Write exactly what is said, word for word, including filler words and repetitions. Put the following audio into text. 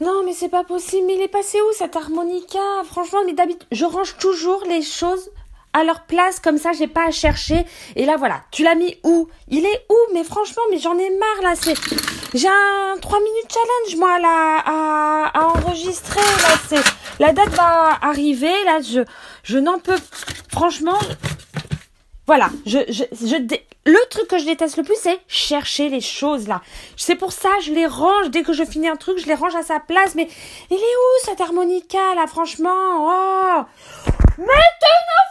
Non, mais c'est pas possible. Mais il est passé où, cet harmonica? Franchement, mais d'habitude, je range toujours les choses à leur place, comme ça, j'ai pas à chercher. Et là, voilà. Tu l'as mis où? Il est où? Mais franchement, mais j'en ai marre, là. C'est... J'ai un trois minutes challenge, moi, là, à, à enregistrer. Là, c'est... La date va arriver. Là, je, je n'en peux... Franchement... Voilà, je, je, je dé... le truc que je déteste le plus, c'est chercher les choses, là. C'est pour ça, je les range. Dès que je finis un truc, je les range à sa place. Mais il est où, cet harmonica, là, franchement? Oh, maintenant,